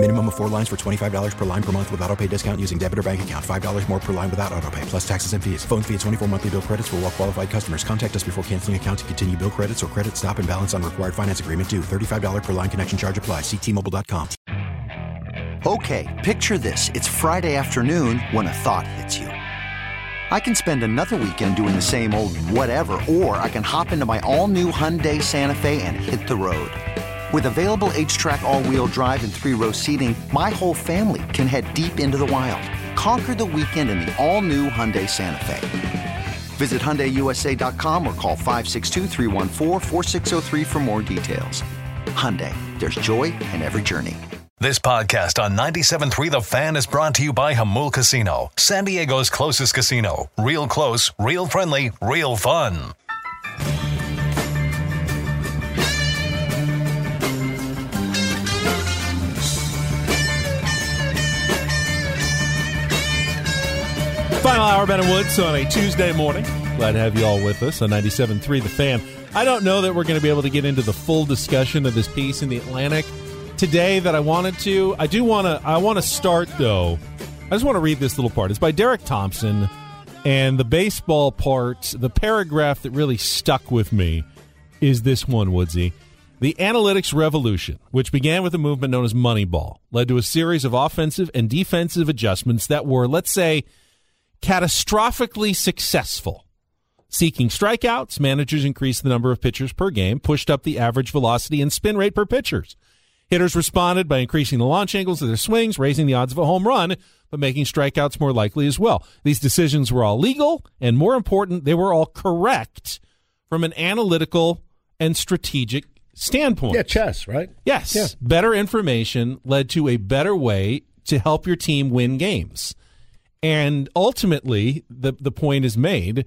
Minimum of 4 lines for $25 per line per month with auto-pay discount using debit or bank account. $5 more per line without auto-pay, plus taxes and fees. Phone fee at 24 monthly bill credits for well-qualified customers. Contact us before canceling account to continue bill credits or credit stop and balance on required finance agreement due. $35 per line connection charge applies. See T-Mobile.com. Okay, picture this. It's Friday afternoon when a thought hits you. I can spend another weekend doing the same old whatever, or I can hop into my all-new Hyundai Santa Fe and hit the road. With available H-Track all-wheel drive and 3-row seating, my whole family can head deep into the wild. Conquer the weekend in the all-new Hyundai Santa Fe. Visit HyundaiUSA.com or call 562-314-4603 for more details. Hyundai, there's joy in every journey. This podcast on 97.3 The Fan is brought to you by Hamul Casino, San Diego's closest casino. Real close, real friendly, real fun. Final hour, Ben and Woods on a Tuesday morning. Glad to have you all with us on 97.3 The Fan. I don't know that we're going to be able to get into the full discussion of this piece in the Atlantic today that I wanted to. I want to start, though. I just want to read this little part. It's by Derek Thompson, and the baseball part, the paragraph that really stuck with me is this one, Woodsy. The analytics revolution, which began with a movement known as Moneyball, led to a series of offensive and defensive adjustments that were, let's say, catastrophically successful. Seeking strikeouts, managers increased the number of pitchers per game, pushed up the average velocity and spin rate per pitchers. Hitters responded by increasing the launch angles of their swings, raising the odds of a home run, but making strikeouts more likely as well. These decisions were all legal, and more important, they were all correct from an analytical and strategic standpoint. Yeah, chess, right? Yes. Yeah. Better information led to a better way to help your team win games. And ultimately, the point is made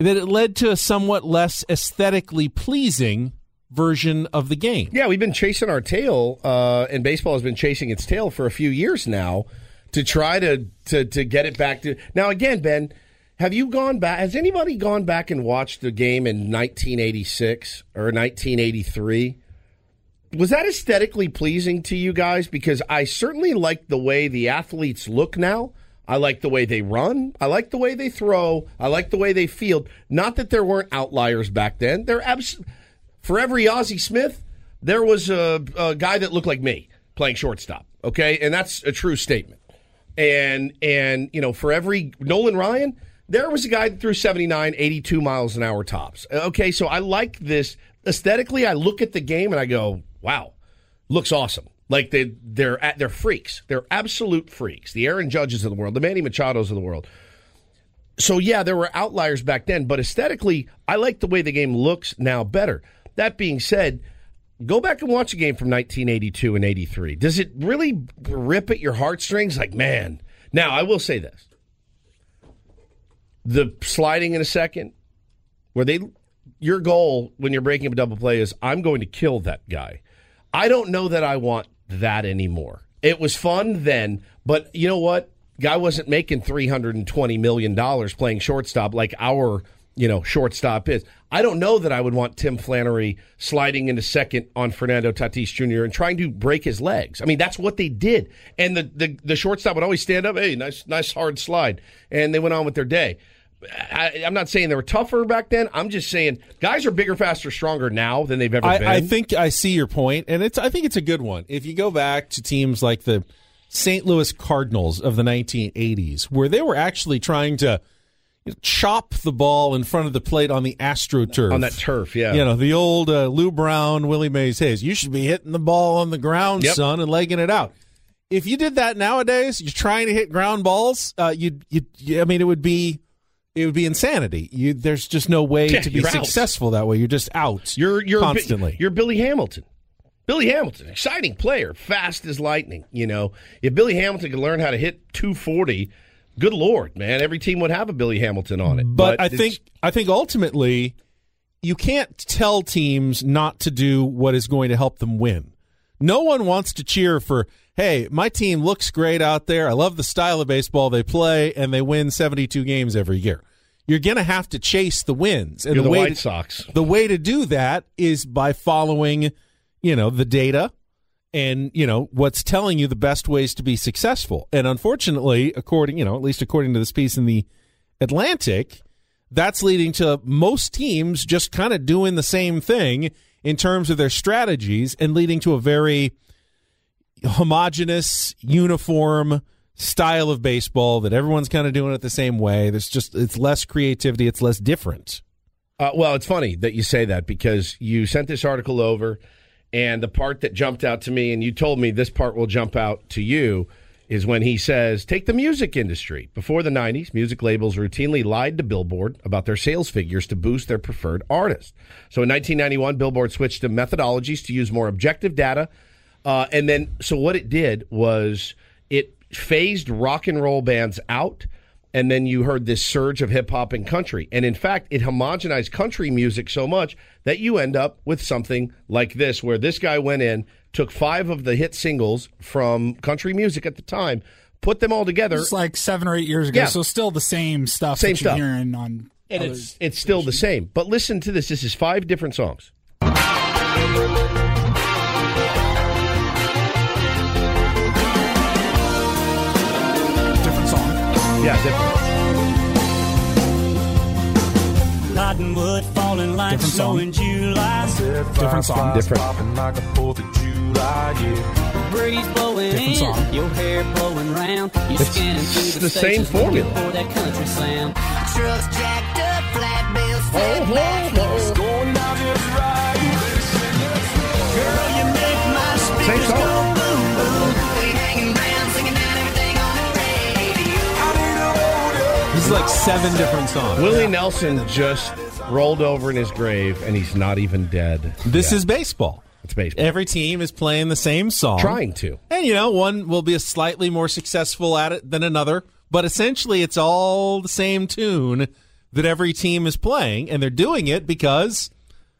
that it led to a somewhat less aesthetically pleasing version of the game. Yeah, we've been chasing our tail, and baseball has been chasing its tail for a few years now to try to get it back to... Now, again, Ben, have you gone back... Has anybody gone back and watched the game in 1986 or 1983? Was that aesthetically pleasing to you guys? Because I certainly like the way the athletes look now. I like the way they run. I like the way they throw. I like the way they field. Not that there weren't outliers back then. For every Ozzie Smith, there was a guy that looked like me playing shortstop. Okay, and that's a true statement. And you know, for every Nolan Ryan, there was a guy that threw 79, 82 miles an hour tops. Okay, so I like this aesthetically. I look at the game and I go, "Wow, looks awesome." Like, they're freaks. They're absolute freaks. The Aaron Judges of the world, the Manny Machados of the world. So, yeah, there were outliers back then, but aesthetically, I like the way the game looks now better. That being said, go back and watch a game from 1982 and 83. Does it really rip at your heartstrings? Like, man. Now, I will say this. The sliding in a second, where your goal when you're breaking up a double play is, I'm going to kill that guy. I don't know that I want that anymore. It was fun then, but you know what? Guy wasn't making $320 million playing shortstop like our, shortstop is. I don't know that I would want Tim Flannery sliding into second on Fernando Tatis Jr. and trying to break his legs. I mean, that's what they did. And the shortstop would always stand up, hey, nice hard slide. And they went on with their day. I'm not saying they were tougher back then. I'm just saying guys are bigger, faster, stronger now than they've ever been. I think I see your point, and I think it's a good one. If you go back to teams like the St. Louis Cardinals of the 1980s, where they were actually trying to chop the ball in front of the plate on the AstroTurf. On that turf, yeah. The old Lou Brown, Willie Mays Hayes. You should be hitting the ball on the ground, yep, son, and legging it out. If you did that nowadays, you're trying to hit ground balls, it would be... It would be insanity. There's just no way to be successful that way. You're just out. You're constantly. You're Billy Hamilton. Billy Hamilton, exciting player, fast as lightning. If Billy Hamilton could learn how to hit 240, good Lord, man, every team would have a Billy Hamilton on it. But I think ultimately, you can't tell teams not to do what is going to help them win. No one wants to cheer for, hey, my team looks great out there. I love the style of baseball they play, and they win 72 games every year. You're going to have to chase the wins. And the way White Sox. The way to do that is by following, the data and, what's telling you the best ways to be successful. And unfortunately, according to this piece in the Atlantic, that's leading to most teams just kind of doing the same thing in terms of their strategies and leading to a very homogenous, uniform style of baseball that everyone's kind of doing it the same way. There's just, it's less creativity. It's less different. Well, it's funny that you say that because you sent this article over and the part that jumped out to me, and you told me this part will jump out to you, is when he says, take the music industry. Before the 90s, music labels routinely lied to Billboard about their sales figures to boost their preferred artists. So in 1991, Billboard switched to methodologies to use more objective data. So what it did was it phased rock and roll bands out, and then you heard this surge of hip-hop and country. And in fact, it homogenized country music so much that you end up with something like this, where this guy went in, took 5 of the hit singles from country music at the time, put them all together. It's like 7 or 8 years ago, yeah. So still the same stuff same that you're stuff. Hearing on and it's still issues. The same. But listen to this. This is 5 different songs. Yeah, different. Cottonwood falling like snow in July. Different song. Different. Breeze blowing in. Your hair blowing round. It's the same formula. Trucks jacked up, flat bills, flat bills. Going down just right. Girl, you make my speakers go boom, boom. Like 7 different songs. Willie Nelson just rolled over in his grave, and he's not even dead. This is baseball. It's baseball. Every team is playing the same song. Trying to. And, one will be slightly more successful at it than another, but essentially it's all the same tune that every team is playing, and they're doing it because,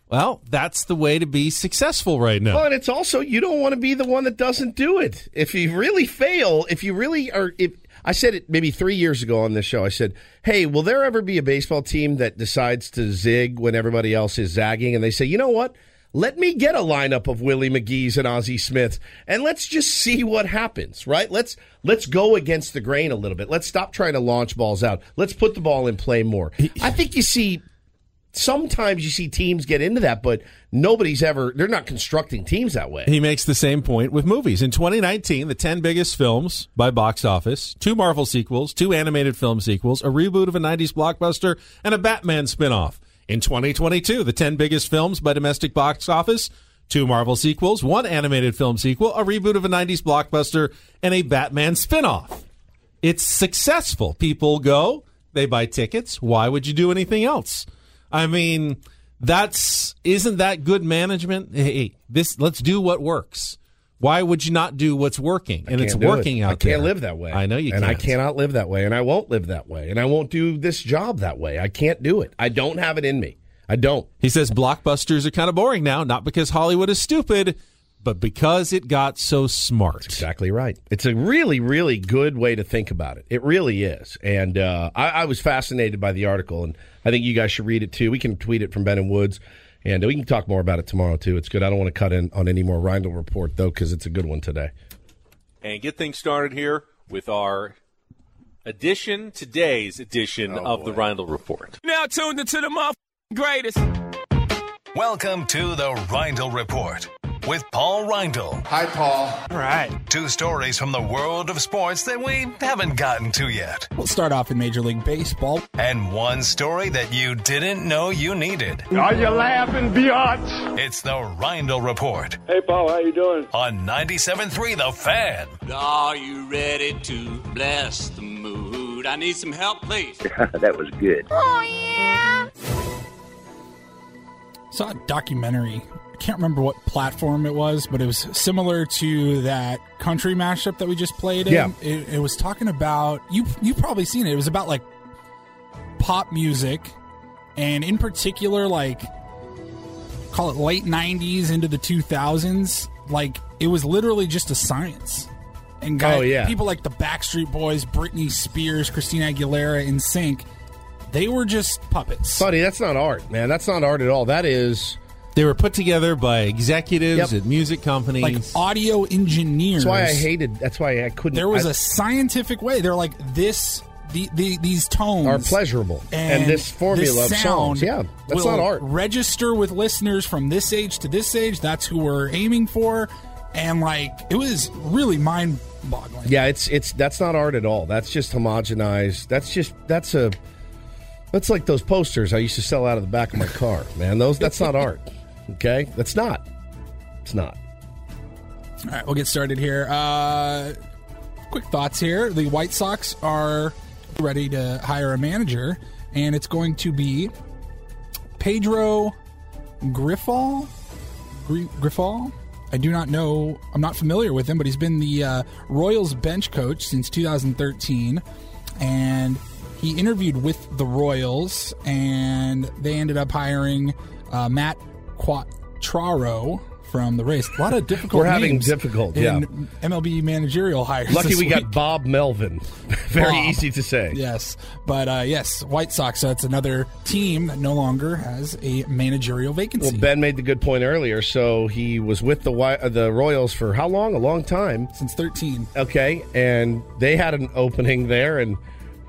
well, that's the way to be successful right now. Well, and it's also, you don't want to be the one that doesn't do it. If you really fail, if you really are... I said it maybe 3 years ago on this show. I said, hey, will there ever be a baseball team that decides to zig when everybody else is zagging? And they say, you know what? Let me get a lineup of Willie McGee's and Ozzie Smith's, and let's just see what happens, right? Let's go against the grain a little bit. Let's stop trying to launch balls out. Let's put the ball in play more. I think sometimes you see teams get into that, but they're not constructing teams that way. He makes the same point with movies. In 2019, the 10 biggest films by box office, 2 Marvel sequels, 2 animated film sequels, a reboot of a 90s blockbuster, and a Batman spinoff. In 2022, the 10 biggest films by domestic box office, 2 Marvel sequels, 1 animated film sequel, a reboot of a 90s blockbuster, and a Batman spinoff. It's successful. People go, they buy tickets. Why would you do anything else? I mean, isn't that good management? Hey, let's do what works. Why would you not do what's working? And it's working out there. I can't live that way. I know you can't. And I cannot live that way, and I won't live that way, and I won't do this job that way. I can't do it. I don't have it in me. I don't. He says blockbusters are kind of boring now, not because Hollywood is stupid, but because it got so smart. That's exactly right. It's a really, really good way to think about it. It really is. And I was fascinated by the article, and I think you guys should read it, too. We can tweet it from Ben and Woods, and we can talk more about it tomorrow, too. It's good. I don't want to cut in on any more Reindl Report, though, because it's a good one today. And get things started here with our today's edition of the Reindl Report. Now tuned into the greatest. Welcome to the Reindl Report. With Paul Reindl. Hi, Paul. All right. 2 stories from the world of sports that we haven't gotten to yet. We'll start off in Major League Baseball. And 1 story that you didn't know you needed. Are you laughing, biatch? It's the Reindl Report. Hey, Paul, how you doing? On 97.3 The Fan. Are you ready to bless the mood? I need some help, please. That was good. Oh, yeah. Saw a documentary. Can't remember what platform it was, but it was similar to that country mashup that we just played in. Yeah. It was talking about, you've probably seen it. It was about like pop music, and in particular, like, call it late 90s into the 2000s. Like It was literally just a science. And people like the Backstreet Boys, Britney Spears, Christina Aguilera, NSYNC, they were just puppets. Buddy, that's not art, man. That's not art at all. That is... They were put together by executives at music companies. Like audio engineers. That's why I couldn't... There was a scientific way. They're like, these tones... Are pleasurable. And this formula of songs. Yeah, that's not art. Register with listeners from this age to this age. That's who we're aiming for. And like, it was really mind-boggling. Yeah, that's not art at all. That's just homogenized. That's like those posters I used to sell out of the back of my car, man. That's not art. Okay? That's not. It's not. All right, we'll get started here. Quick thoughts here. The White Sox are ready to hire a manager, and it's going to be Pedro Grifol. Grifol? I do not know. I'm not familiar with him, but he's been the Royals bench coach since 2013, and he interviewed with the Royals, and they ended up hiring Matt Quatraro from the Rays. A lot of difficult We're having difficult, yeah. MLB managerial hires. Lucky we got Bob Melvin. Very easy to say. Yes. But, yes, White Sox, so that's another team that no longer has a managerial vacancy. Well, Ben made the good point earlier. So he was with the Royals for how long? A long time. Since 13. Okay. And they had an opening there, and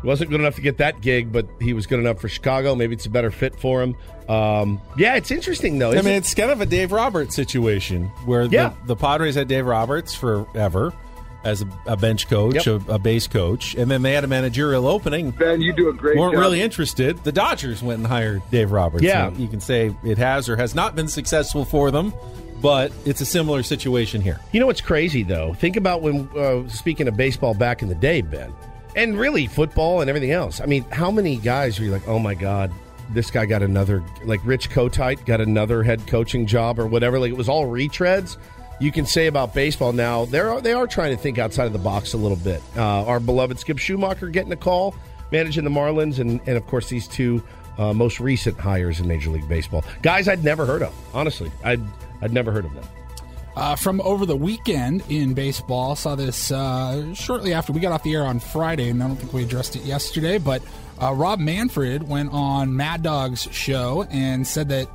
wasn't good enough to get that gig, but he was good enough for Chicago. Maybe it's a better fit for him. Yeah, it's interesting, though. It's kind of a Dave Roberts situation where the Padres had Dave Roberts forever as a bench coach, a base coach, and then they had a managerial opening. Ben, you do a great job. Weren't really interested. The Dodgers went and hired Dave Roberts. Yeah. You can say it has or has not been successful for them, but it's a similar situation here. You know what's crazy, though? Think about when, speaking of baseball back in the day, Ben, and really, football and everything else. I mean, how many guys are you like, oh, my God, this guy got another, like Rich Kotite got another head coaching job or whatever. Like, it was all retreads. You can say about baseball now, they are trying to think outside of the box a little bit. Our beloved Skip Schumacher getting a call, managing the Marlins, and of course, these two most recent hires in Major League Baseball. Guys I'd never heard of, honestly. I'd never heard of them. From over the weekend in baseball, saw this shortly after we got off the air on Friday, and I don't think we addressed it yesterday, but Rob Manfred went on Mad Dog's show and said that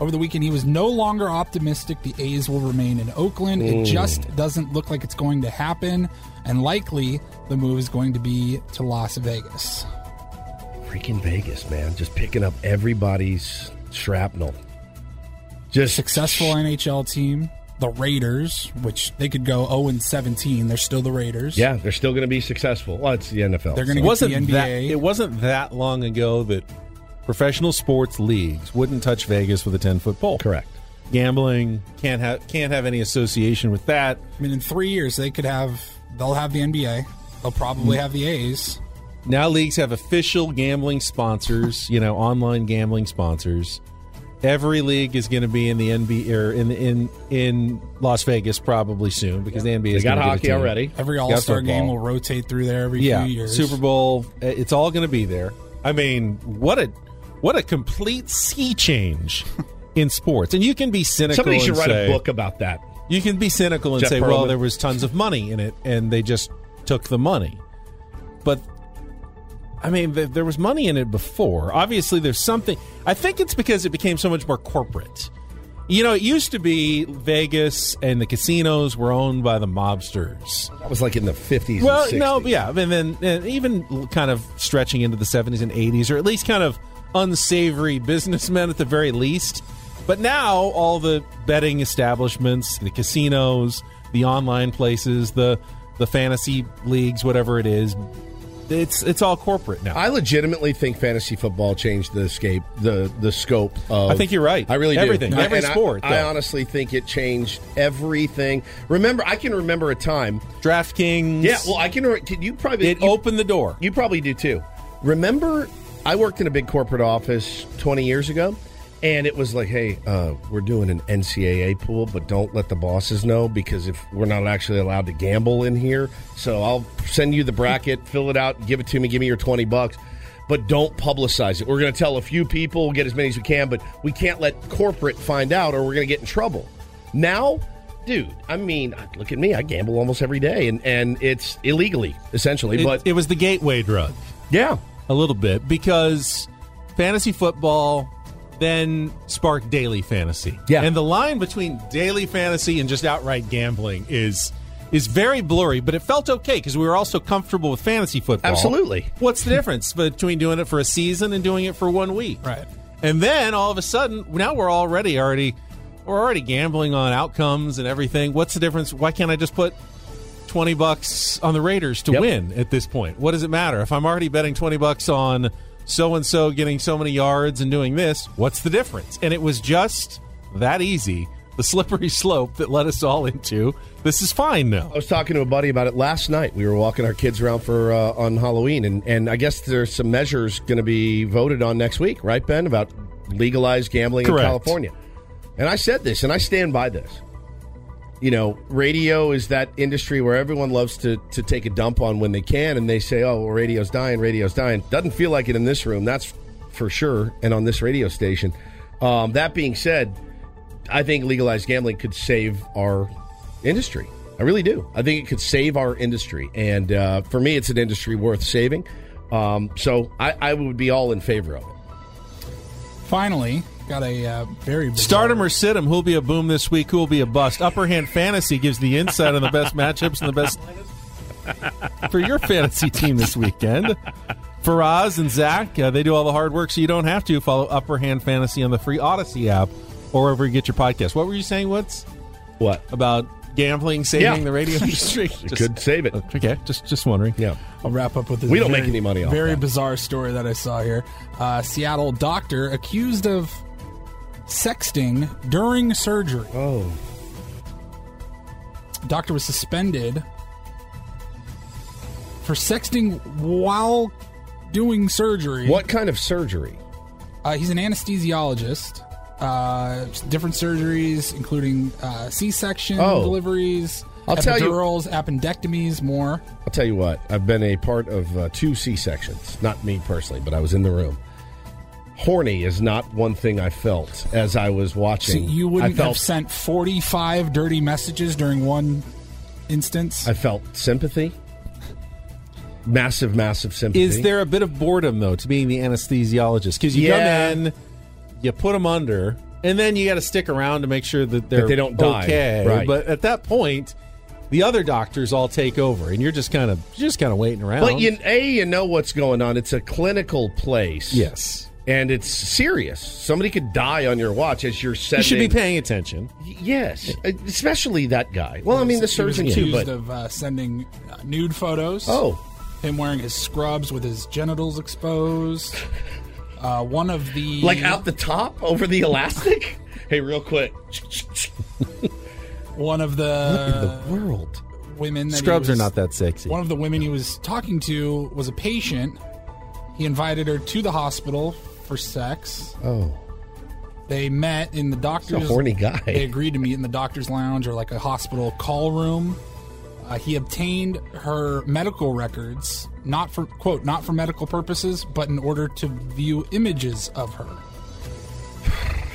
over the weekend he was no longer optimistic the A's will remain in Oakland. It just doesn't look like it's going to happen, and likely the move is going to be to Las Vegas. Freaking Vegas, man. Just picking up everybody's shrapnel. Just successful NHL team. The Raiders, which they could go 0-17. They're still the Raiders. Yeah, they're still going to be successful. Well, it's the NFL. They're going to get the NBA. It wasn't that long ago that professional sports leagues wouldn't touch Vegas with a 10-foot pole. Correct. Gambling can't have any association with that. I mean, in 3 years they'll have the NBA. They'll probably have the A's. Now leagues have official gambling sponsors, online gambling sponsors. Every league is going to be in the NBA or in Las Vegas probably soon because the NBA is going to get hockey already. Every All-Star game will rotate through there every few years. Super Bowl, it's all going to be there. I mean, what a complete sea change in sports. And you can be cynical. Somebody should write a book about that. You can be cynical and say, Pearlman. Well, there was tons of money in it, and they just took the money. But I mean, there was money in it before. Obviously, there's something. I think it's because it became so much more corporate. It used to be Vegas and the casinos were owned by the mobsters. That was like in the 50s and 60s. Well, no, yeah. And then even kind of stretching into the 70s and 80s, or at least kind of unsavory businessmen at the very least. But now, all the betting establishments, the casinos, the online places, the fantasy leagues, whatever it is, It's all corporate now. I legitimately think fantasy football changed the scope of... I think you're right. I really do. Everything. Every sport. I honestly think it changed everything. Remember, I can remember a time... DraftKings. Yeah, well, I can... You probably... It opened the door. You probably do, too. Remember, I worked in a big corporate office 20 years ago, and it was like, hey, we're doing an NCAA pool, but don't let the bosses know because if we're not actually allowed to gamble in here, so I'll send you the bracket, fill it out, give it to me, give me your $20, but don't publicize it. We're going to tell a few people, we'll get as many as we can, but we can't let corporate find out or we're going to get in trouble. Now, dude, I mean, look at me. I gamble almost every day, and it's illegally, essentially. But it was the gateway drug. Yeah. A little bit, because fantasy football then sparked daily fantasy. Yeah. And the line between daily fantasy and just outright gambling is very blurry, but it felt okay because we were also comfortable with fantasy football. Absolutely. What's the difference between doing it for a season and doing it for 1 week? Right. And then all of a sudden, now we're already gambling on outcomes and everything. What's the difference? Why can't I just put $20 on the Raiders to win at this point? What does it matter? If I'm already betting $20 on so-and-so getting so many yards and doing this, what's the difference? And it was just that easy. The slippery slope that led us all into, this is fine now. I was talking to a buddy about it last night. We were walking our kids around for on Halloween, and I guess there's some measures going to be voted on next week, right, Ben, about legalized gambling in California. And I said this, and I stand by this. You know, radio is that industry where everyone loves to take a dump on when they can, and they say, oh, well, radio's dying. Doesn't feel like it in this room, that's for sure, and on this radio station. That being said, I think legalized gambling could save our industry. I really do. I think it could save our industry. And for me, it's an industry worth saving. So I would be all in favor of it. Finally, got a very bizarre... Stardom or sit him. Who'll be a boom this week? Who'll be a bust? Upper Hand Fantasy gives the insight on the best matchups and the best... for your fantasy team this weekend. Faraz and Zach, they do all the hard work, so you don't have to. Follow Upper Hand Fantasy on the free Odyssey app, or wherever you get your podcast. What were you saying, Woods? What? About gambling, saving the radio industry? It could save it. Okay, just wondering. Yeah. I'll wrap up with this. We don't make any money off that. Bizarre story that I saw here. Seattle doctor accused of sexting during surgery. Oh. Doctor was suspended for sexting while doing surgery. What kind of surgery? He's an anesthesiologist. Different surgeries, including C-section deliveries, epidurals, appendectomies, more. I'll tell you what. I've been a part of two C-sections. Not me personally, but I was in the room. Horny is not one thing I felt as I was watching. So you wouldn't have sent 45 dirty messages during one instance? I felt sympathy. Massive, massive sympathy. Is there a bit of boredom, though, to being the anesthesiologist? Because you come in... You put them under, and then you got to stick around to make sure that they don't die. Okay. Right. But at that point, the other doctors all take over, and you're just kind of waiting around. But you know what's going on. It's a clinical place. Yes. And it's serious. Somebody could die on your watch as you're setting. You should be paying attention. Yes. Especially that guy. Well, I mean, the surgeon, too. He was accused of sending nude photos. Oh. Him wearing his scrubs with his genitals exposed. One of the... Like out the top? Over the elastic? Hey, real quick. One of the... What in the world? Women that Scrubs are not that sexy. One of the women he was talking to was a patient. He invited her to the hospital for sex. Oh. They met in the doctor's... That's a horny guy. They agreed to meet in the doctor's lounge or like a hospital call room. He obtained her medical records, not for medical purposes, but in order to view images of her.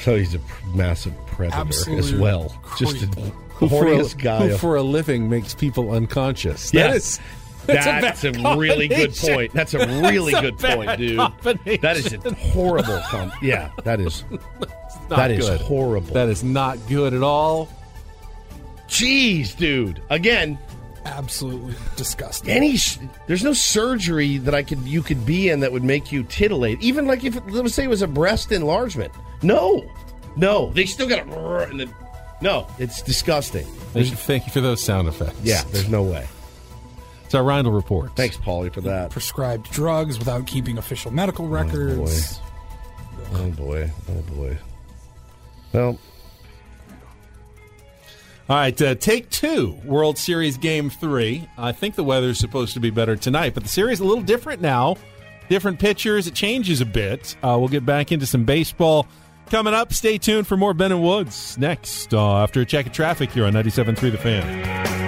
So he's a massive predator. Absolute as well. Creep. Just the horniest guy. Who for a living makes people unconscious. Yes. That's a really good point. That's a really good point, dude. That is a horrible Yeah, that is. That good. Is horrible. That is not good at all. Jeez, dude. Again... Absolutely disgusting. There's no surgery that you could be in that would make you titillate. Even like if let's say it was a breast enlargement. No, they still got to. No, it's disgusting. Thank you for those sound effects. Yeah, there's no way. It's our Rindle report. Thanks, Paulie, for that. Prescribed drugs without keeping official medical records. Oh boy. Well. All right, take two, World Series Game 3. I think the weather's supposed to be better tonight, but the series is a little different now. Different pitchers, it changes a bit. We'll get back into some baseball coming up. Stay tuned for more Ben and Woods next after a check of traffic here on 97.3 The Fan.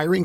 Hiring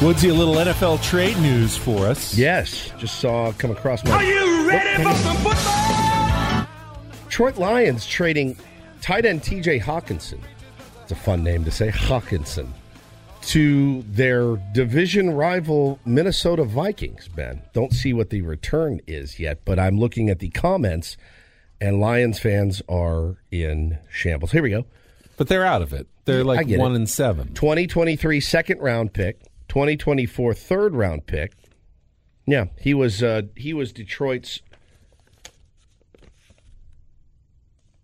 Woodsy, a little NFL trade news for us. Yes, just come across my... Are you ready for some football? Detroit Lions trading tight end TJ Hawkinson. It's a fun name to say, Hawkinson. To their division rival Minnesota Vikings, Ben. Don't see what the return is yet, but I'm looking at the comments, and Lions fans are in shambles. Here we go. But they're out of it. They're like 1-7. 2023 second round pick. 2024 third-round pick. Yeah, he was Detroit's...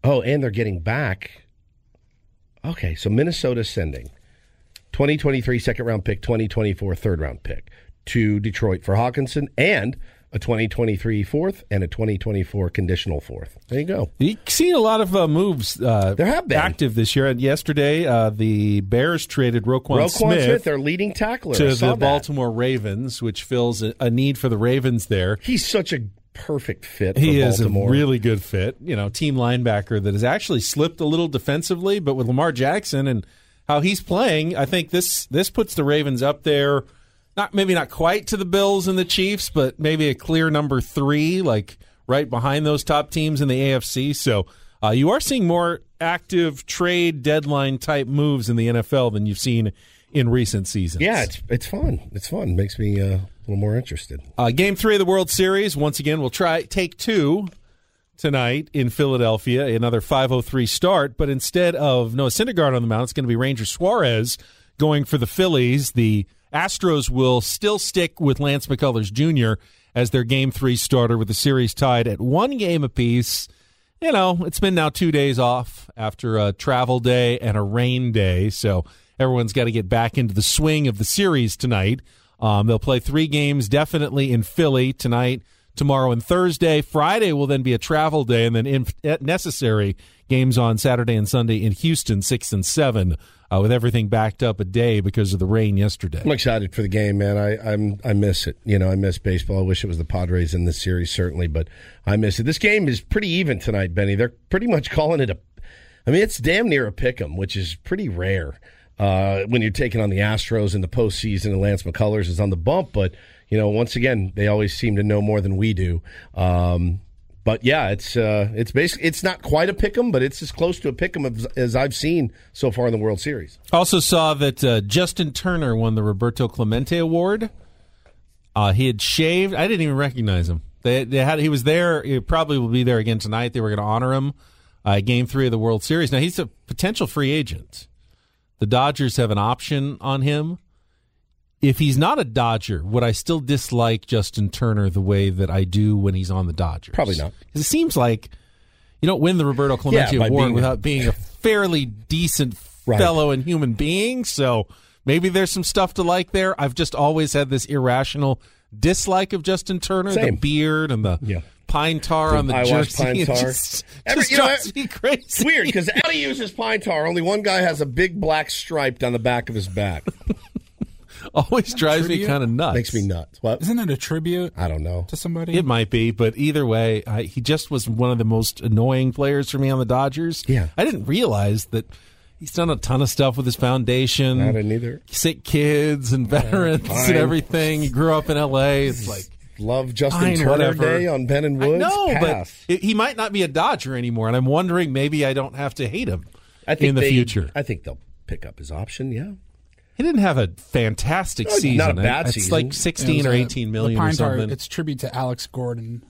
Oh, and they're getting back. Okay, so Minnesota's sending 2023 second-round pick, 2024 third-round pick to Detroit for Hawkinson, and a 2023 fourth and a 2024 conditional fourth. There you go. You've seen a lot of moves there have been active this year. And yesterday, the Bears traded Roquan Smith, their leading tackler, to the Baltimore Ravens, which fills a need for the Ravens there. He's such a perfect fit for Baltimore. He is a really good fit. You know, team linebacker that has actually slipped a little defensively, but with Lamar Jackson and how he's playing, I think this puts the Ravens up there. Not quite to the Bills and the Chiefs, but maybe a clear number 3, like right behind those top teams in the AFC. So you are seeing more active trade deadline type moves in the NFL than you've seen in recent seasons. Yeah, it's fun. It's fun. Makes me a little more interested. Game 3 of the World Series. Once again, we'll try take 2 tonight in Philadelphia. Another 5:03 start, but instead of Noah Syndergaard on the mound, it's going to be Ranger Suarez going for the Phillies. The Astros will still stick with Lance McCullers Jr. as their Game 3 starter, with the series tied at 1 game apiece. You know, it's been now 2 days off after a travel day and a rain day, so everyone's got to get back into the swing of the series tonight. They'll play 3 games definitely in Philly tonight, tomorrow, and Thursday. Friday will then be a travel day, and then if necessary, games on Saturday and Sunday in Houston, 6 and 7. With everything backed up a day because of the rain yesterday. I'm excited for the game, man. I miss it. You know, I miss baseball. I wish it was the Padres in this series, certainly, but I miss it. This game is pretty even tonight, Benny. They're pretty much calling it it's damn near a pick'em, which is pretty rare when you're taking on the Astros in the postseason and Lance McCullers is on the bump. But, you know, once again, they always seem to know more than we do. But yeah, it's basically, it's not quite a pick'em, but it's as close to a pick'em as I've seen so far in the World Series. Also saw that Justin Turner won the Roberto Clemente Award. He had shaved. I didn't even recognize him. He was there. He probably will be there again tonight. They were going to honor him. Game 3 of the World Series. Now he's a potential free agent. The Dodgers have an option on him. If he's not a Dodger, would I still dislike Justin Turner the way that I do when he's on the Dodgers? Probably not. Because it seems like you don't win the Roberto Clemente Award without being a fairly decent right. fellow and human being, so maybe there's some stuff to like there. I've just always had this irrational dislike of Justin Turner, the beard and the pine tar on the jersey. Pine tar. It just drives me crazy. It's weird, because Audi uses pine tar. Only one guy has a big black stripe down the back of his back. Always drives me kind of nuts. Makes me nuts. What? Isn't it a tribute? I don't know. To somebody? It might be, but either way, he just was one of the most annoying players for me on the Dodgers. Yeah. I didn't realize that he's done a ton of stuff with his foundation. I didn't either. Sick kids and veterans and everything. He grew up in L.A. It's like... Love Justin Turner Day on Ben and Woods. No, but he might not be a Dodger anymore, and I'm wondering maybe I don't have to hate him in the future. I think they'll pick up his option, yeah. He didn't have a fantastic season. Not a bad season. It's like 16 or 18 million or something. It's tribute to Alex Gordon,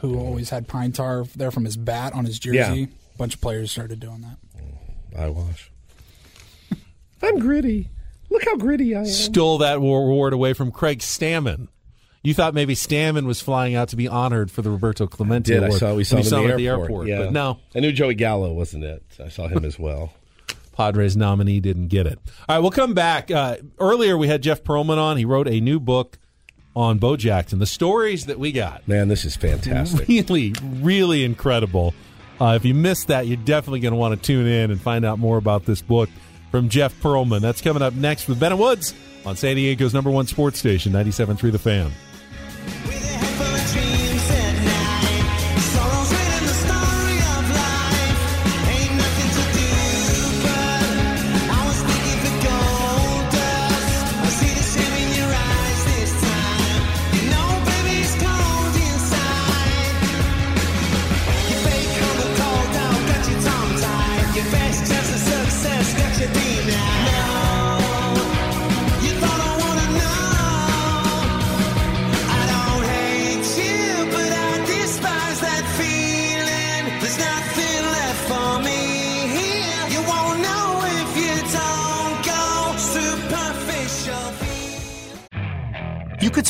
who always had pine tar there from his bat on his jersey. Yeah. A bunch of players started doing that. I wash. I'm gritty. Look how gritty I am. Stole that award away from Craig Stammen. You thought maybe Stammen was flying out to be honored for the Roberto Clemente Award. I saw him at the airport. Yeah. But no. I knew Joey Gallo wasn't it. I saw him as well. Padres nominee didn't get it. All right, we'll come back. Earlier we had Jeff Pearlman on. He wrote a new book on Bo Jackson. The stories that we got. Man, this is fantastic. Really, really incredible. If you missed that, you're definitely going to want to tune in and find out more about this book from Jeff Pearlman. That's coming up next with Ben and Woods on San Diego's number one sports station, 97.3 The Fan. You could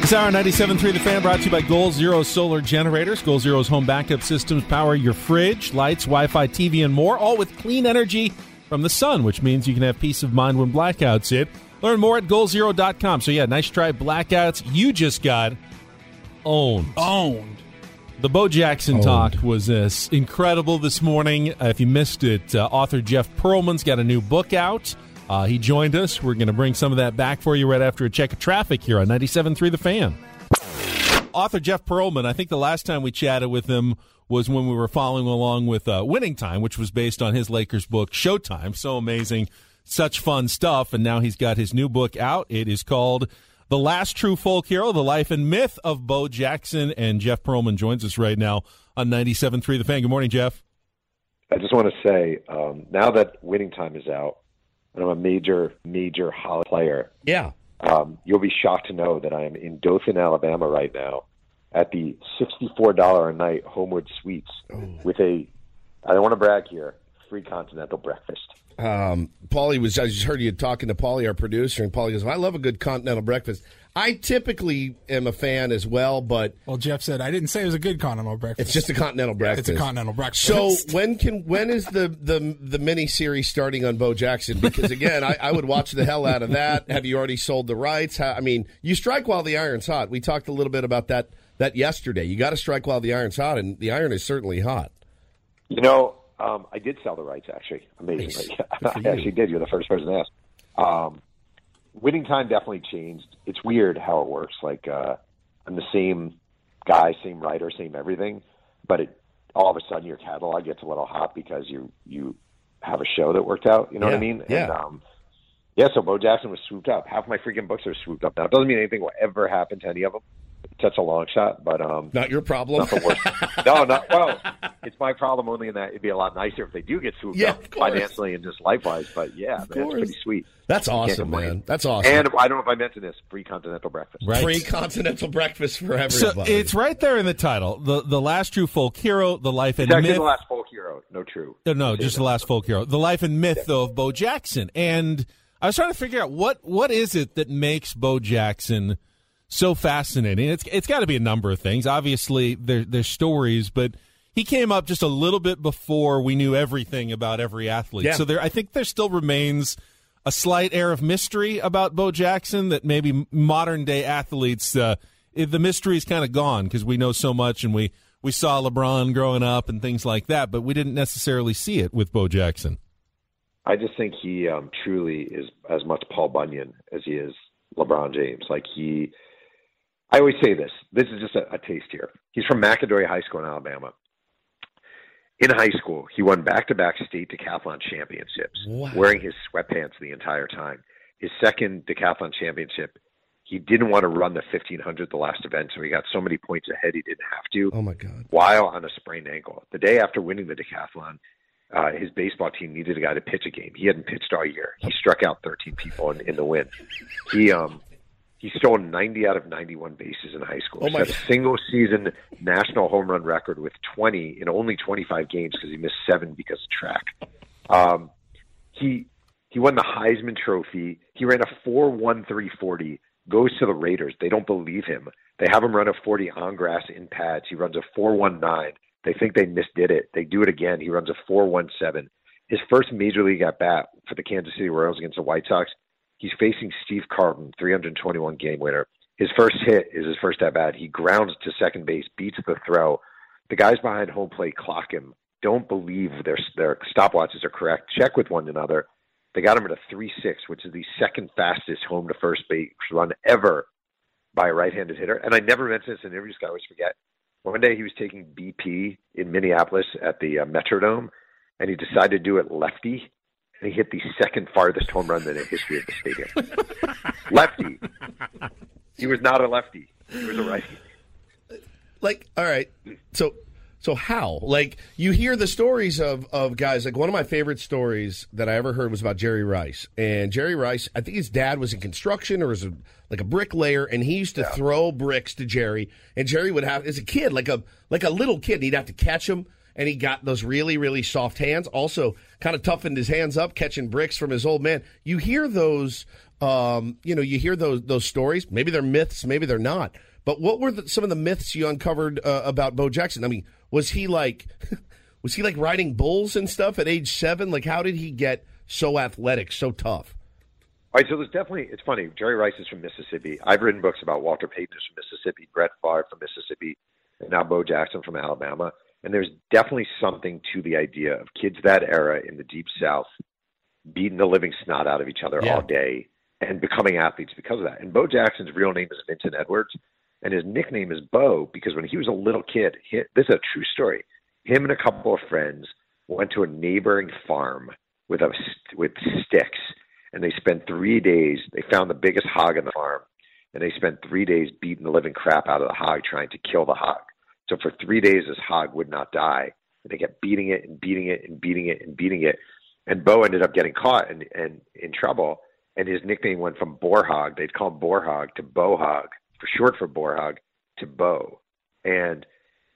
This hour, 97.3 The Fan, brought to you by Goal Zero Solar Generators. Goal Zero's home backup systems power your fridge, lights, Wi-Fi, TV, and more, all with clean energy from the sun, which means you can have peace of mind when blackouts hit. Learn more at GoalZero.com. So, yeah, nice try, blackouts. You just got owned. The Bo Jackson talk was incredible this morning. If you missed it, author Jeff Pearlman's got a new book out. He joined us. We're going to bring some of that back for you right after a check of traffic here on 97.3 The Fan. Author Jeff Pearlman, I think the last time we chatted with him was when we were following along with Winning Time, which was based on his Lakers book, Showtime. So amazing. Such fun stuff. And now he's got his new book out. It is called The Last True Folk Hero, The Life and Myth of Bo Jackson. And Jeff Pearlman joins us right now on 97.3 The Fan. Good morning, Jeff. I just want to say, now that Winning Time is out, and I'm a major, major Hollywood player. Yeah. You'll be shocked to know that I am in Dothan, Alabama right now at the $64 a night Homewood Suites with a, I don't want to brag here, free continental breakfast. Paulie was, I just heard you talking to Paulie, our producer, and Paulie goes, well, I love a good continental breakfast. I typically am a fan as well, but... Well, Jeff said, I didn't say it was a good continental breakfast. It's just a continental breakfast. It's a continental breakfast. So when is the mini-series starting on Bo Jackson? Because, again, I would watch the hell out of that. Have you already sold the rights? How, I mean, you strike while the iron's hot. We talked a little bit about that yesterday. You got to strike while the iron's hot, and the iron is certainly hot. You know, I did sell the rights, actually. Amazingly. Nice. I actually did. You're the first person to ask. Winning Time definitely changed. It's weird how it works. Like, I'm the same guy, same writer, same everything, but all of a sudden your catalog gets a little hot because you have a show that worked out. You know what I mean? Yeah. And, so Bo Jackson was swooped up. Half my freaking books are swooped up now. It doesn't mean anything will ever happen to any of them. That's a long shot, but not your problem. Not the worst. Well, it's my problem only in that it'd be a lot nicer if they do get swooped up financially and just life-wise. But that's pretty sweet. That's awesome, man. That's awesome. And I don't know if I mentioned this, free continental breakfast. Right. Free continental breakfast for everybody. So it's right there in the title. The last true folk hero, the life and myth. The last folk hero, no true. No, just the last folk hero, the life and myth though, of Bo Jackson. And I was trying to figure out what is it that makes Bo Jackson so fascinating. It's got to be a number of things. Obviously, there's stories, but he came up just a little bit before we knew everything about every athlete. Yeah. So I think there still remains a slight air of mystery about Bo Jackson that maybe modern-day athletes, the mystery is kind of gone because we know so much and we saw LeBron growing up and things like that, but we didn't necessarily see it with Bo Jackson. I just think he truly is as much Paul Bunyan as he is LeBron James. Like I always say this. This is just a taste here. He's from McAdory High School in Alabama. In high school, he won back-to-back state decathlon championships, wearing his sweatpants the entire time. His second decathlon championship, he didn't want to run the 1500 the last event, so he got so many points ahead he didn't have to. Oh my God! While on a sprained ankle. The day after winning the decathlon, his baseball team needed a guy to pitch a game. He hadn't pitched all year. He struck out 13 people in the win. He stole 90 out of 91 bases in high school. He had a single-season national home run record with 20 in only 25 games because he missed 7 because of track. He won the Heisman Trophy. He ran a 4.13.40, goes to the Raiders. They don't believe him. They have him run a 40 on grass in pads. He runs a 4.19. They think they misdid it. They do it again. He runs a 4.17. His first major league at-bat for the Kansas City Royals against the White Sox, he's facing Steve Carlton, 321 game winner. His first hit is his first at-bat. He grounds to second base, beats the throw. The guys behind home plate clock him. Don't believe their stopwatches are correct. Check with one another. They got him at a 3.6, which is the second fastest home to first base run ever by a right-handed hitter. And I never mentioned this in interviews, I always forget. One day he was taking BP in Minneapolis at the Metrodome, and he decided to do it lefty. And he hit the second farthest home run in the history of the stadium. Lefty. He was not a lefty. He was a righty. Like, all right. So how? Like, you hear the stories of guys. Like, one of my favorite stories that I ever heard was about Jerry Rice. And Jerry Rice, I think his dad was in construction or was a bricklayer, and he used to throw bricks to Jerry. And Jerry would have, as a kid, like a little kid, and he'd have to catch him. And he got those really, really soft hands. Also, kind of toughened his hands up, catching bricks from his old man. You hear those, those stories. Maybe they're myths, maybe they're not. But what were some of the myths you uncovered about Bo Jackson? I mean, was he like riding bulls and stuff at age 7? Like, how did he get so athletic, so tough? All right, so there's definitely, it's funny. Jerry Rice is from Mississippi. I've written books about Walter Payton from Mississippi, Brett Favre from Mississippi, and now Bo Jackson from Alabama. And there's definitely something to the idea of kids that era in the Deep South beating the living snot out of each other all day and becoming athletes because of that. And Bo Jackson's real name is Vincent Edwards. and his nickname is Bo because when he was a little kid, this is a true story. Him and a couple of friends went to a neighboring farm with sticks, and they spent 3 days. They found the biggest hog on the farm, and they spent 3 days beating the living crap out of the hog, trying to kill the hog. So for 3 days, this hog would not die. And they kept beating it and beating it and beating it and beating it. And Bo ended up getting caught and in trouble. And his nickname went from Boar Hog, they'd call him Boar Hog, to Bo Hog, for short for Boar Hog, to Bo. And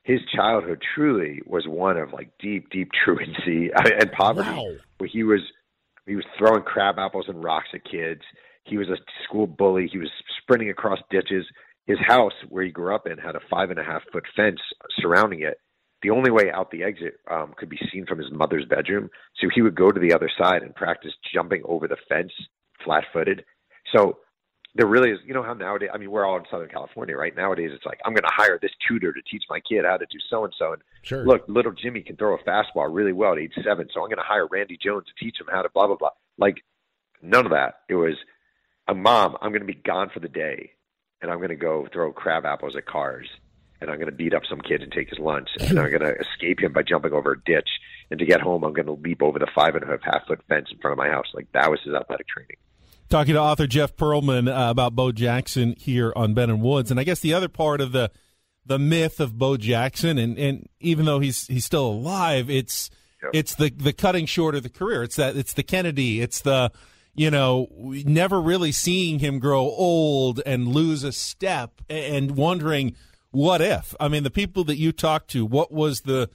his childhood truly was one of like deep, deep truancy and poverty. Wow. Where he was throwing crab apples and rocks at kids. He was a school bully. He was sprinting across ditches. His house where he grew up in had a 5.5-foot fence surrounding it. The only way out the exit could be seen from his mother's bedroom. So he would go to the other side and practice jumping over the fence flat-footed. So there really is, you know how nowadays, I mean, we're all in Southern California, right? Nowadays, it's like, I'm going to hire this tutor to teach my kid how to do so-and-so. And sure. Look, little Jimmy can throw a fastball really well at age 7. So I'm going to hire Randy Jones to teach him how to blah, blah, blah. Like none of that. It was Mom, I'm going to be gone for the day and I'm going to go throw crab apples at cars. And I'm going to beat up some kid and take his lunch. And I'm going to escape him by jumping over a ditch. And to get home, I'm going to leap over the 5.5-foot fence in front of my house. Like, that was his athletic training. Talking to author Jeff Pearlman about Bo Jackson here on Ben and Woods. And I guess the other part of the myth of Bo Jackson, and even though he's still alive, it's the cutting short of the career. It's the Kennedy. It's the, you know, never really seeing him grow old and lose a step and wondering, what if? I mean, the people that you talked to, what was the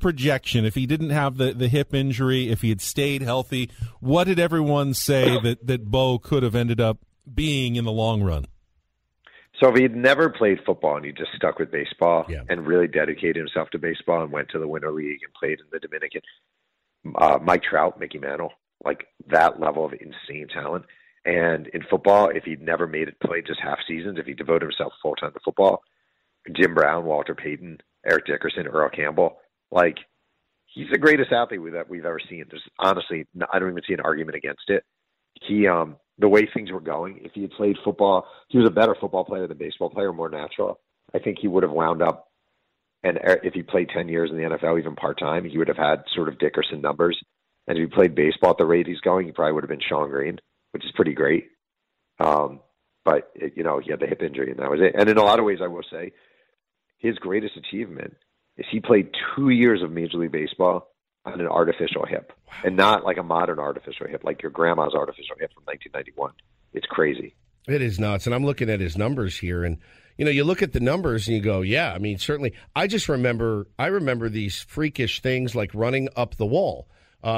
projection if he didn't have the hip injury, if he had stayed healthy? What did everyone say that Bo could have ended up being in the long run? So if he had never played football and he just stuck with baseball and really dedicated himself to baseball and went to the Winter League and played in the Dominican, Mike Trout, Mickey Mantle, like that level of insane talent. And in football, if he'd never made it, played just half seasons, if he devoted himself full-time to football, Jim Brown, Walter Payton, Eric Dickerson, Earl Campbell, like he's the greatest athlete that we've ever seen. There's honestly, I don't even see an argument against it. He, the way things were going, if he had played football, he was a better football player than baseball player, more natural. I think he would have wound up, and if he played 10 years in the NFL, even part-time, he would have had sort of Dickerson numbers. And if he played baseball at the rate he's going, he probably would have been Shawn Green, which is pretty great. But, he had the hip injury, and that was it. And in a lot of ways, I will say, his greatest achievement is he played 2 years of Major League Baseball on an artificial hip. Wow. And not like a modern artificial hip, like your grandma's artificial hip from 1991. It's crazy. It is nuts. And I'm looking at his numbers here, and, you look at the numbers and you go, yeah, I mean, certainly. I just remember these freakish things like running up the wall.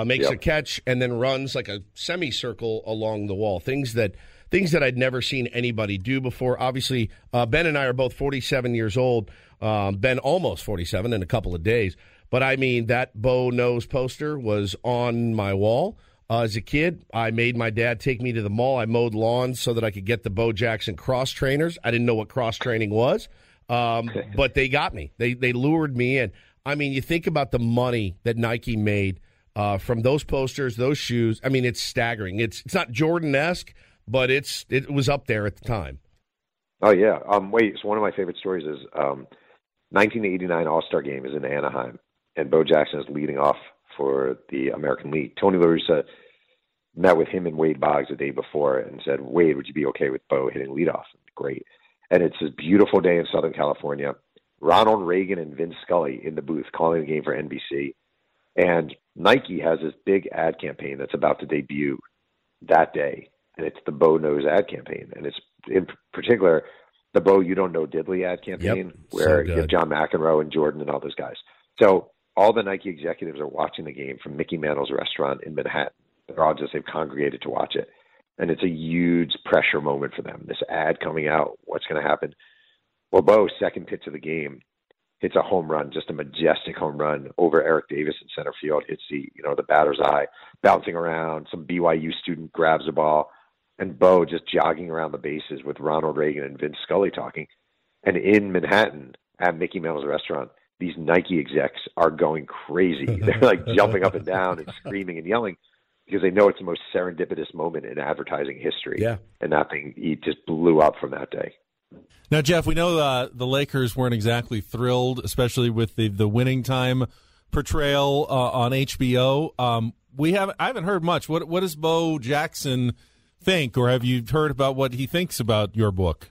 Makes a catch and then runs like a semicircle along the wall. Things that I'd never seen anybody do before. Obviously, Ben and I are both 47 years old. Ben almost 47 in a couple of days. But I mean, that Bo Nose poster was on my wall as a kid. I made my dad take me to the mall. I mowed lawns so that I could get the Bo Jackson cross trainers. I didn't know what cross training was, but they got me. They lured me in. I mean, you think about the money that Nike made from those posters, those shoes. I mean, it's staggering. It's not Jordan-esque, but it was up there at the time. Oh, yeah. So one of my favorite stories is 1989 All-Star Game is in Anaheim, and Bo Jackson is leading off for the American League. Tony La Russa met with him and Wade Boggs the day before and said, Wade, would you be okay with Bo hitting leadoff? Great. And it's this beautiful day in Southern California. Ronald Reagan and Vin Scully in the booth calling the game for NBC. And Nike has this big ad campaign that's about to debut that day, and it's the Bo Knows ad campaign. And it's, in particular, the Bo You Don't Know Diddley ad campaign, where you have John McEnroe and Jordan and all those guys. So all the Nike executives are watching the game from Mickey Mantle's restaurant in Manhattan. They're all just, they've congregated to watch it. And it's a huge pressure moment for them. This ad coming out, what's going to happen? Well, Bo, second pitch of the game, hits a home run, just a majestic home run over Eric Davis in center field. Hits the, the batter's eye, bouncing around. Some BYU student grabs the ball, and Bo just jogging around the bases with Ronald Reagan and Vince Scully talking. And in Manhattan at Mickey Mantle's restaurant, these Nike execs are going crazy. They're like jumping up and down and screaming and yelling because they know it's the most serendipitous moment in advertising history. Yeah. And that thing, he just blew up from that day. Now, Jeff, we know the Lakers weren't exactly thrilled, especially with the Winning Time portrayal on HBO. I haven't heard much. What does Bo Jackson think, or have you heard about what he thinks about your book?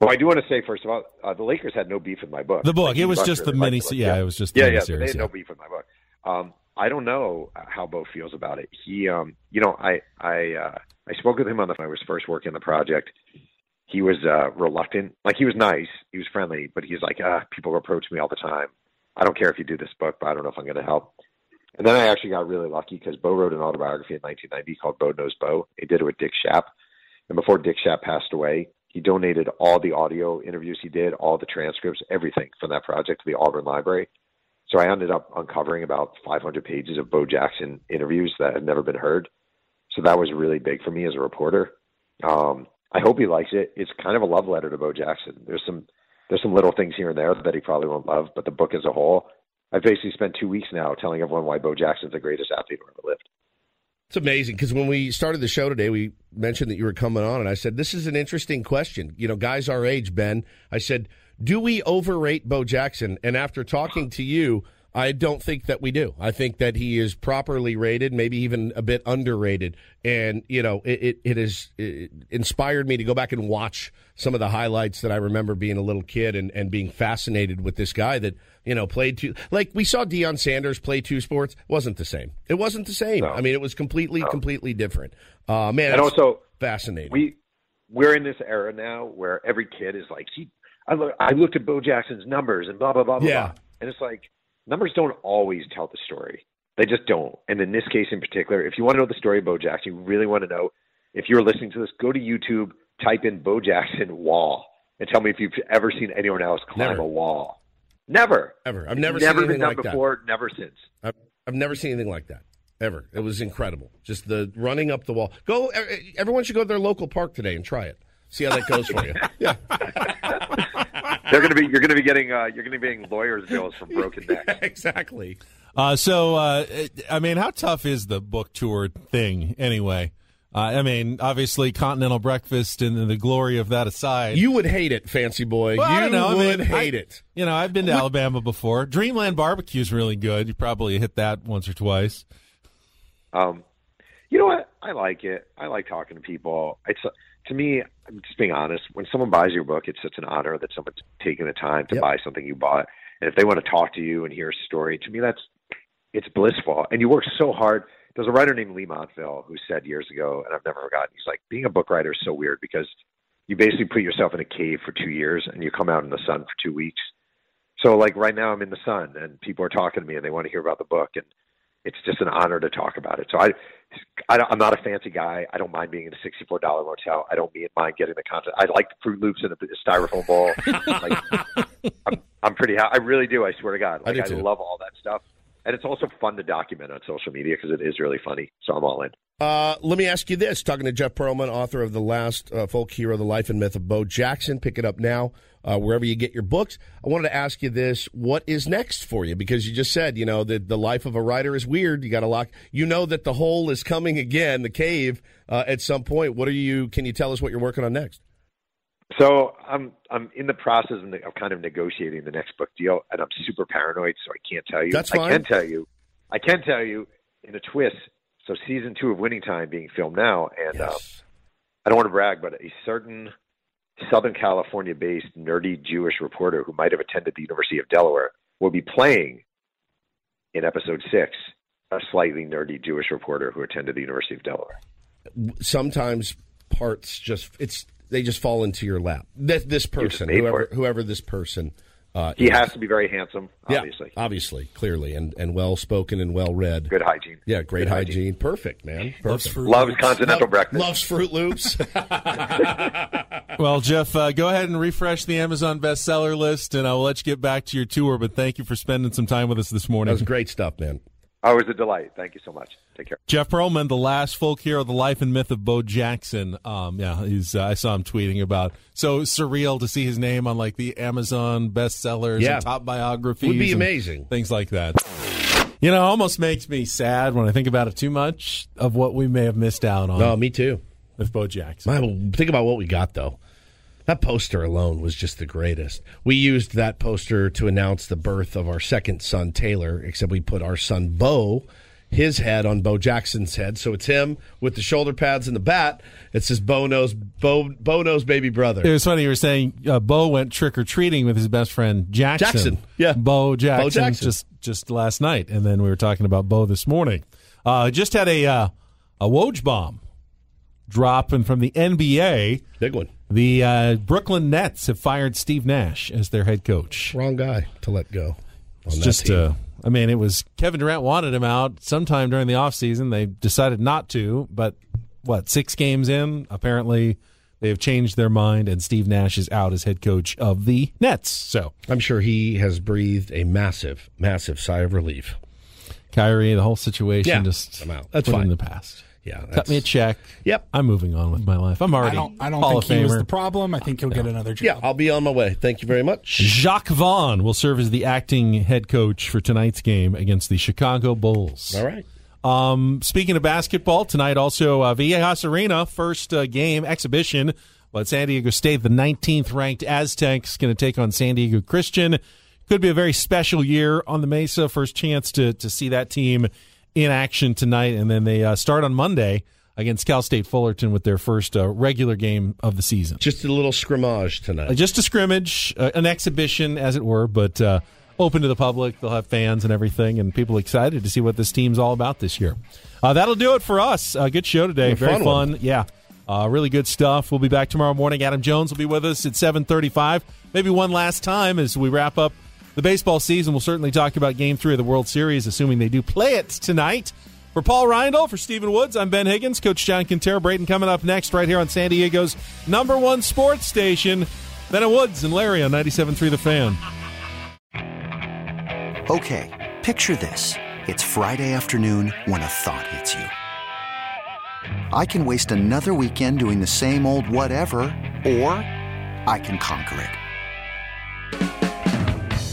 Well, I do want to say, first of all, the Lakers had no beef with my book. The book. Like, it was just the mini series. Yeah, it was just the miniseries. Yeah, they had no beef with my book. I don't know how Bo feels about it. He, I spoke with him on the phone when I was first working on the project. He was reluctant. Like, he was nice. He was friendly. But he's like, people approach me all the time. I don't care if you do this book, but I don't know if I'm going to help. And then I actually got really lucky because Bo wrote an autobiography in 1990 called Bo Knows Bo. He did it with Dick Schapp. And before Dick Schapp passed away, he donated all the audio interviews he did, all the transcripts, everything from that project to the Auburn Library. So I ended up uncovering about 500 pages of Bo Jackson interviews that had never been heard. So that was really big for me as a reporter. I hope he likes it. It's kind of a love letter to Bo Jackson. There's some little things here and there that he probably won't love, but the book as a whole, I've basically spent 2 weeks now telling everyone why Bo Jackson's the greatest athlete who ever lived. It's amazing because when we started the show today, we mentioned that you were coming on, and I said, this is an interesting question. You know, guys our age, Ben, I said, do we overrate Bo Jackson? And after talking to you, I don't think that we do. I think that he is properly rated, maybe even a bit underrated. And, you know, it inspired me to go back and watch some of the highlights that I remember being a little kid and being fascinated with this guy that, you know, played two. Like, we saw Deion Sanders play two sports. Wasn't the same. It wasn't the same. No. I mean, it was completely different. Man, and also fascinating. We're in this era now where every kid is like, I looked at Bo Jackson's numbers and blah, blah, blah, blah, yeah. Blah. And it's like, numbers don't always tell the story. They just don't. And in this case in particular, if you want to know the story of Bo Jackson, you really want to know, if you're listening to this, go to YouTube, type in Bo Jackson wall, and tell me if you've ever seen anyone else climb a wall. Never. Ever. I've never seen anything like that. Never been done before, never since. I've never seen anything like that, ever. It was incredible. Just the running up the wall. Everyone should go to their local park today and try it. See how that goes for you. Yeah. You're going to be getting. You're going to be getting lawyers' bills from broken necks. Yeah, exactly. I mean, how tough is the book tour thing anyway? I mean, obviously, continental breakfast and the glory of that aside, you would hate it, fancy boy. Well, I would hate it. You know, I've been to Alabama before. Dreamland Barbecue's really good. You probably hit that once or twice. You know what? I like it. I like talking to people. To me, I'm just being honest, when someone buys your book, it's such an honor that someone's taking the time to buy something you bought. And if they want to talk to you and hear a story, to me, it's blissful. And you work so hard. There's a writer named Lee Montville who said years ago, and I've never forgotten, he's like, being a book writer is so weird because you basically put yourself in a cave for 2 years and you come out in the sun for 2 weeks. So like right now I'm in the sun and people are talking to me and they want to hear about the book. And it's just an honor to talk about it. So I'm not a fancy guy. I don't mind being in a $64 motel. I don't mind getting the content. I like the Froot Loops in a styrofoam bowl. Like, I'm pretty happy. I really do. I swear to God. Like, I love all that stuff. And it's also fun to document on social media because it is really funny. So I'm all in. Let me ask you this. Talking to Jeff Pearlman, author of The Last Folk Hero, The Life and Myth of Bo Jackson. Pick it up now wherever you get your books. I wanted to ask you this. What is next for you? Because you just said, you know, that the life of a writer is weird. You got to you know that the hole is coming again, the cave, at some point. Can you tell us what you're working on next? So I'm in the process of kind of negotiating the next book deal, and I'm super paranoid, so I can't tell you. That's fine. I can tell you in a twist. So season 2 of Winning Time being filmed now, and I don't want to brag, but a certain Southern California-based nerdy Jewish reporter who might have attended the University of Delaware will be playing in episode 6 a slightly nerdy Jewish reporter who attended the University of Delaware. Sometimes parts they just fall into your lap. This person, whoever this person. He has to be very handsome, obviously. Yeah, obviously, clearly, and well-spoken and well-read. Good hygiene. Yeah, great hygiene. Perfect, man. Perfect. Loves continental breakfast. Loves Froot Loops. Well, Jeff, go ahead and refresh the Amazon bestseller list, and I will let you get back to your tour, but thank you for spending some time with us this morning. That was great stuff, man. Always a delight. Thank you so much. Take care. Jeff Pearlman, The Last Folk Hero, The Life and Myth of Bo Jackson. He's. I saw him tweeting about. So surreal to see his name on like the Amazon bestsellers and top biographies. Would be amazing. Things like that. You know, it almost makes me sad when I think about it too much of what we may have missed out on. No, me too. With Bo Jackson. Think about what we got, though. That poster alone was just the greatest. We used that poster to announce the birth of our second son, Taylor, except we put our son, Bo, his head on Bo Jackson's head. So it's him with the shoulder pads and the bat. It says Bo knows baby brother. It was funny. You were saying Bo went trick-or-treating with his best friend, Jackson. Bo Jackson. Just last night. And then we were talking about Bo this morning. Just had a Woj bomb dropping from the NBA. Big one. The Brooklyn Nets have fired Steve Nash as their head coach. Wrong guy to let go. It's just, I mean, it was Kevin Durant wanted him out sometime during the offseason. They decided not to, but what, 6 games in? Apparently, they have changed their mind, and Steve Nash is out as head coach of the Nets. So I'm sure he has breathed a massive, massive sigh of relief. Kyrie, the whole situation, just I'm out. That's fine. In the past. Yeah, cut me a check. Yep, I'm moving on with my life. I'm already. I don't think he was the problem. I think he'll get another job. Yeah, I'll be on my way. Thank you very much. Jacques Vaughn will serve as the acting head coach for tonight's game against the Chicago Bulls. All right. Speaking of basketball, tonight also Viejas Arena first game exhibition. But San Diego State, the 19th ranked Aztecs, going to take on San Diego Christian. Could be a very special year on the Mesa. First chance to see that team in action tonight, and then they start on Monday against Cal State Fullerton with their first regular game of the season. Just a little scrimmage tonight. Just a scrimmage, an exhibition, as it were, but open to the public. They'll have fans and everything, and people excited to see what this team's all about this year. That'll do it for us. Good show today. Very fun. Yeah. Really good stuff. We'll be back tomorrow morning. Adam Jones will be with us at 7:35. Maybe one last time as we wrap up the baseball season. We'll certainly talk about Game 3 of the World Series, assuming they do play it tonight. For Paul Reindl, for Stephen Woods, I'm Ben Higgins, Coach John Quintero. Braden coming up next right here on San Diego's number one sports station. Ben Woods and Larry on 97.3 The Fan. Okay, picture this. It's Friday afternoon when a thought hits you. I can waste another weekend doing the same old whatever, or I can conquer it.